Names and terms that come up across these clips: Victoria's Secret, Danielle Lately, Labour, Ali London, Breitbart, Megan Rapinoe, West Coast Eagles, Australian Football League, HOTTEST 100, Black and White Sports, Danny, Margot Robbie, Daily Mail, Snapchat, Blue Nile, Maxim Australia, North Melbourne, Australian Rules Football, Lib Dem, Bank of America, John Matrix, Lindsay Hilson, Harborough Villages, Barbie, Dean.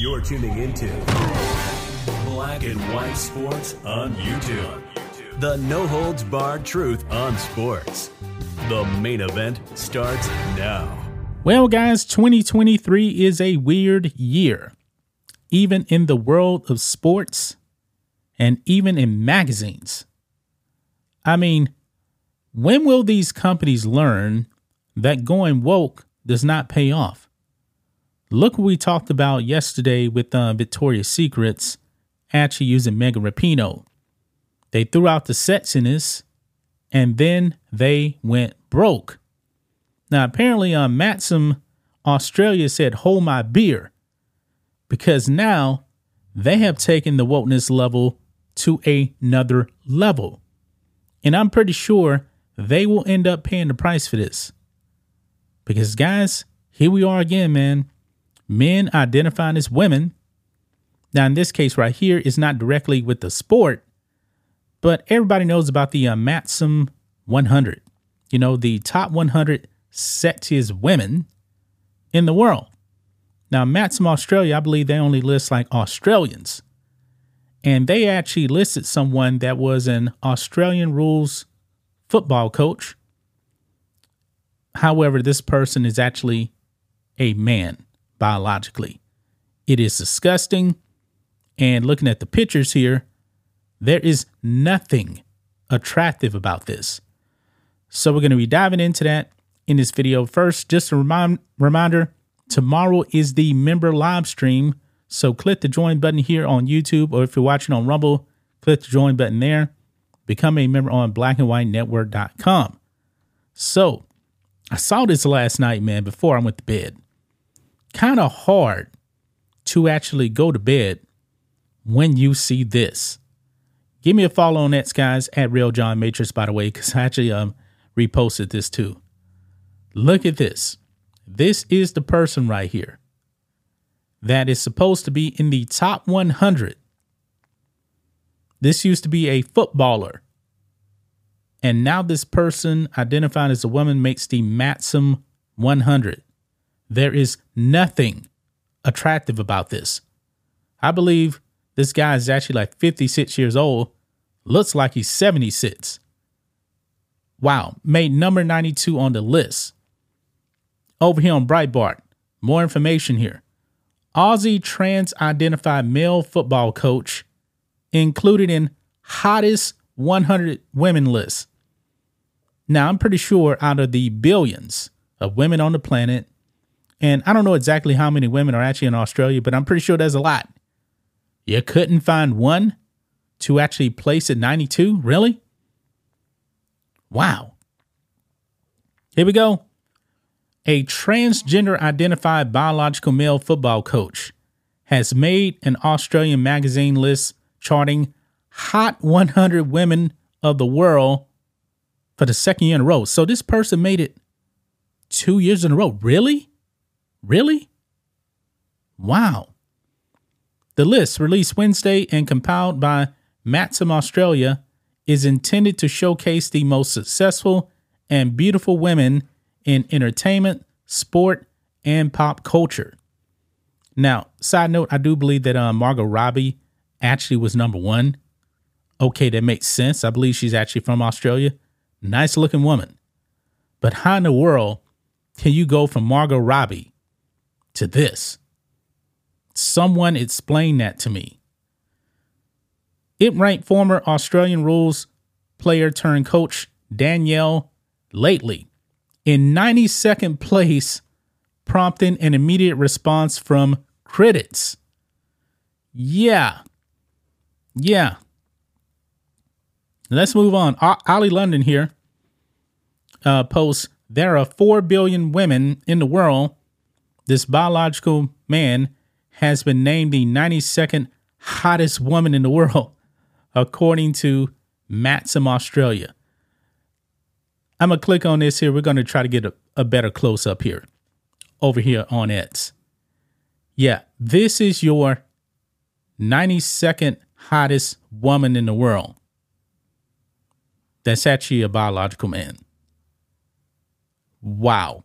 You're tuning into Black and White Sports on YouTube. The no-holds-barred truth on sports. The main event starts now. Well, guys, 2023 is a weird year, even in the world of sports and even in magazines. I mean, when will these companies learn that going woke does not pay off? Look what we talked about yesterday with Victoria's Secrets actually using Megan Rapinoe. They threw out the sexiness and then they went broke. Now, apparently, Maxim Australia said, hold my beer, because now they have taken the wokeness level to another level. And I'm pretty sure they will end up paying the price for this, because, guys, here we are again, man. Men identifying as women. Now, in this case right here, it's not directly with the sport, but everybody knows about the Maxim 100, you know, the top 100 sexiest women in the world. Now, Maxim Australia, I believe they only list like Australians, and they actually listed someone that was an Australian rules football coach. However, this person is actually a man. Biologically, it is disgusting. And looking at the pictures here, there is nothing attractive about this. So we're going to be diving into that in this video. First, just a reminder, tomorrow is the member live stream. So click the join button here on YouTube, or if you're watching on Rumble, click the join button there. Become a member on blackandwhitenetwork.com. So I saw this last night, man, before I went to bed. Kind of hard to actually go to bed when you see this. Give me a follow on X, guys, at Real John Matrix, by the way, because I actually reposted this too. Look at this. This is the person right here that is supposed to be in the top 100. This used to be a footballer, and now this person identified as a woman makes the Maxim 100. There is nothing attractive about this. I believe this guy is actually like 56 years old. Looks like he's 76. Wow. Made number 92 on the list. Over here on Breitbart. More information here. Aussie trans-identified male football coach included in hottest 100 women list. Now, I'm pretty sure out of the billions of women on the planet, and I don't know exactly how many women are actually in Australia, but I'm pretty sure there's a lot. You couldn't find one to actually place at 92? Really? Wow. Here we go. A transgender identified biological male football coach has made an Australian magazine list charting hot 100 women of the world for the second year in a row. So this person made it 2 years in a row. Really? Really? Wow. The list, released Wednesday and compiled by Maxim Australia, is intended to showcase the most successful and beautiful women in entertainment, sport, and pop culture. Now, side note, I do believe that Margot Robbie actually was number one. Okay, that makes sense. I believe she's actually from Australia. Nice looking woman. But how in the world can you go from Margot Robbie to this? Someone explain that to me. It ranked former Australian rules player turned coach Danielle Lately in 92nd place, prompting an immediate response from critics. Yeah. Let's move on. Ali London here posts, there are 4 billion women in the world. This biological man has been named the 92nd hottest woman in the world, according to Maxim Australia. I'm going to click on this here. We're going to try to get a better close up here over here on Eds. Yeah, this is your 92nd hottest woman in the world. That's actually a biological man. Wow.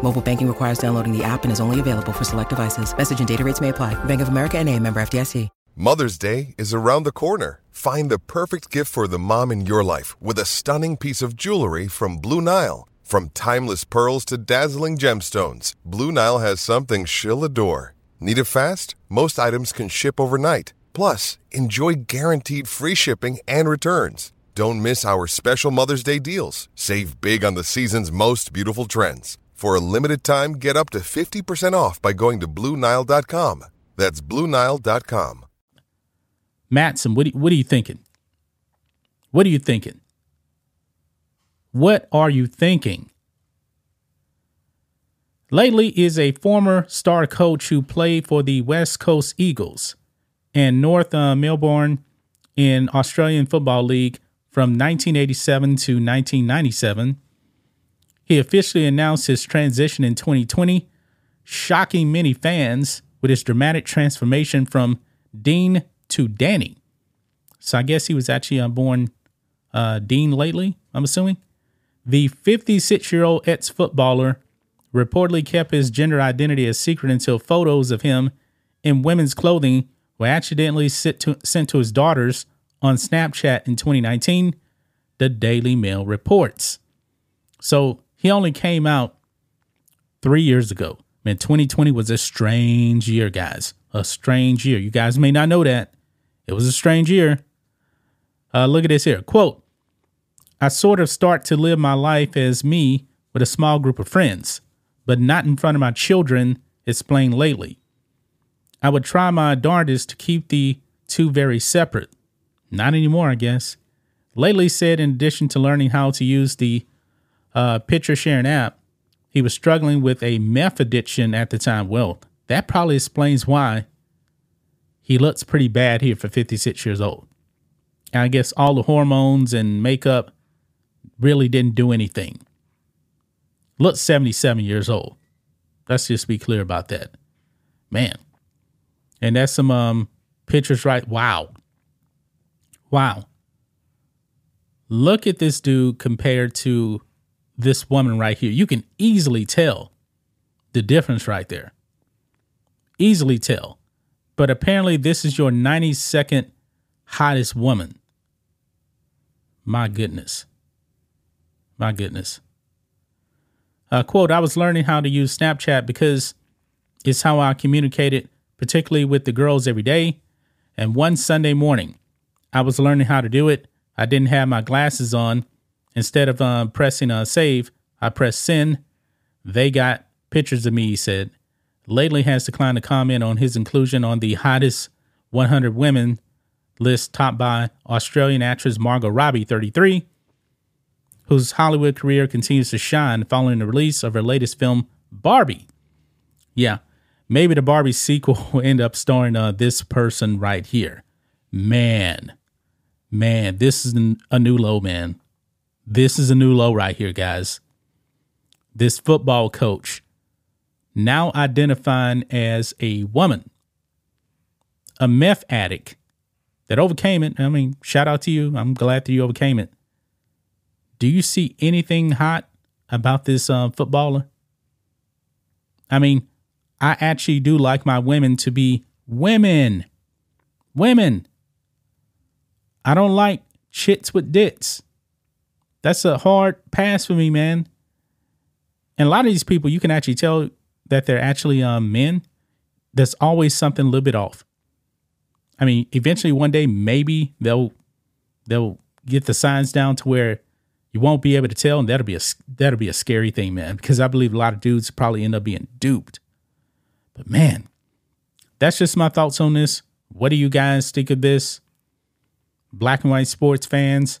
Mobile banking requires downloading the app and is only available for select devices. Message and data rates may apply. Bank of America N.A., member FDIC. Mother's Day is around the corner. Find the perfect gift for the mom in your life with a stunning piece of jewelry from Blue Nile. From timeless pearls to dazzling gemstones, Blue Nile has something she'll adore. Need it fast? Most items can ship overnight. Plus, enjoy guaranteed free shipping and returns. Don't miss our special Mother's Day deals. Save big on the season's most beautiful trends. For a limited time, get up to 50% off by going to BlueNile.com. That's BlueNile.com. Maxim, what are you thinking? What are you thinking? What are you thinking? Lately is a former star coach who played for the West Coast Eagles and North Melbourne in Australian Football League from 1987 to 1997. He officially announced his transition in 2020, shocking many fans with his dramatic transformation from Dean to Danny. So I guess he was actually born Dean Lately, I'm assuming. The 56-year-old ex-footballer reportedly kept his gender identity a secret until photos of him in women's clothing were accidentally sent to his daughters on Snapchat in 2019, the Daily Mail reports. So he only came out 3 years ago. Man, 2020 was a strange year, guys. A strange year. You guys may not know that. It was a strange year. Look at this here. Quote, I sort of start to live my life as me with a small group of friends, but not in front of my children, explained Lately. I would try my darndest to keep the two very separate. Not anymore, I guess. Lately said in addition to learning how to use the picture sharing app, he was struggling with a meth addiction at the time. Well, that probably explains why he looks pretty bad here for 56 years old. And I guess all the hormones and makeup really didn't do anything. Looks 77 years old. Let's just be clear about that, man. And that's some pictures, right? Wow. Look at this dude compared to this woman right here. You can easily tell the difference right there. Easily tell. But apparently this is your 92nd hottest woman. My goodness. Quote, I was learning how to use Snapchat because it's how I communicated, particularly with the girls every day. And one Sunday morning, I was learning how to do it. I didn't have my glasses on. Instead of pressing save, I pressed send. They got pictures of me, he said. Lately has declined to comment on his inclusion on the hottest 100 women list topped by Australian actress Margot Robbie, 33, whose Hollywood career continues to shine following the release of her latest film, Barbie. Yeah, maybe the Barbie sequel will end up starring this person right here. Man, this is a new low, man. This is a new low right here, guys. This football coach now identifying as a woman, a meth addict that overcame it. I mean, shout out to you. I'm glad that you overcame it. Do you see anything hot about this footballer? I mean, I actually do like my women to be women. Women. I don't like chits with dits. That's a hard pass for me, man. And a lot of these people, you can actually tell that they're actually men. There's always something a little bit off. I mean, eventually one day, maybe they'll get the signs down to where you won't be able to tell. And that'll be a scary thing, man, because I believe a lot of dudes probably end up being duped. But man, that's just my thoughts on this. What do you guys think of this? Black and White Sports fans,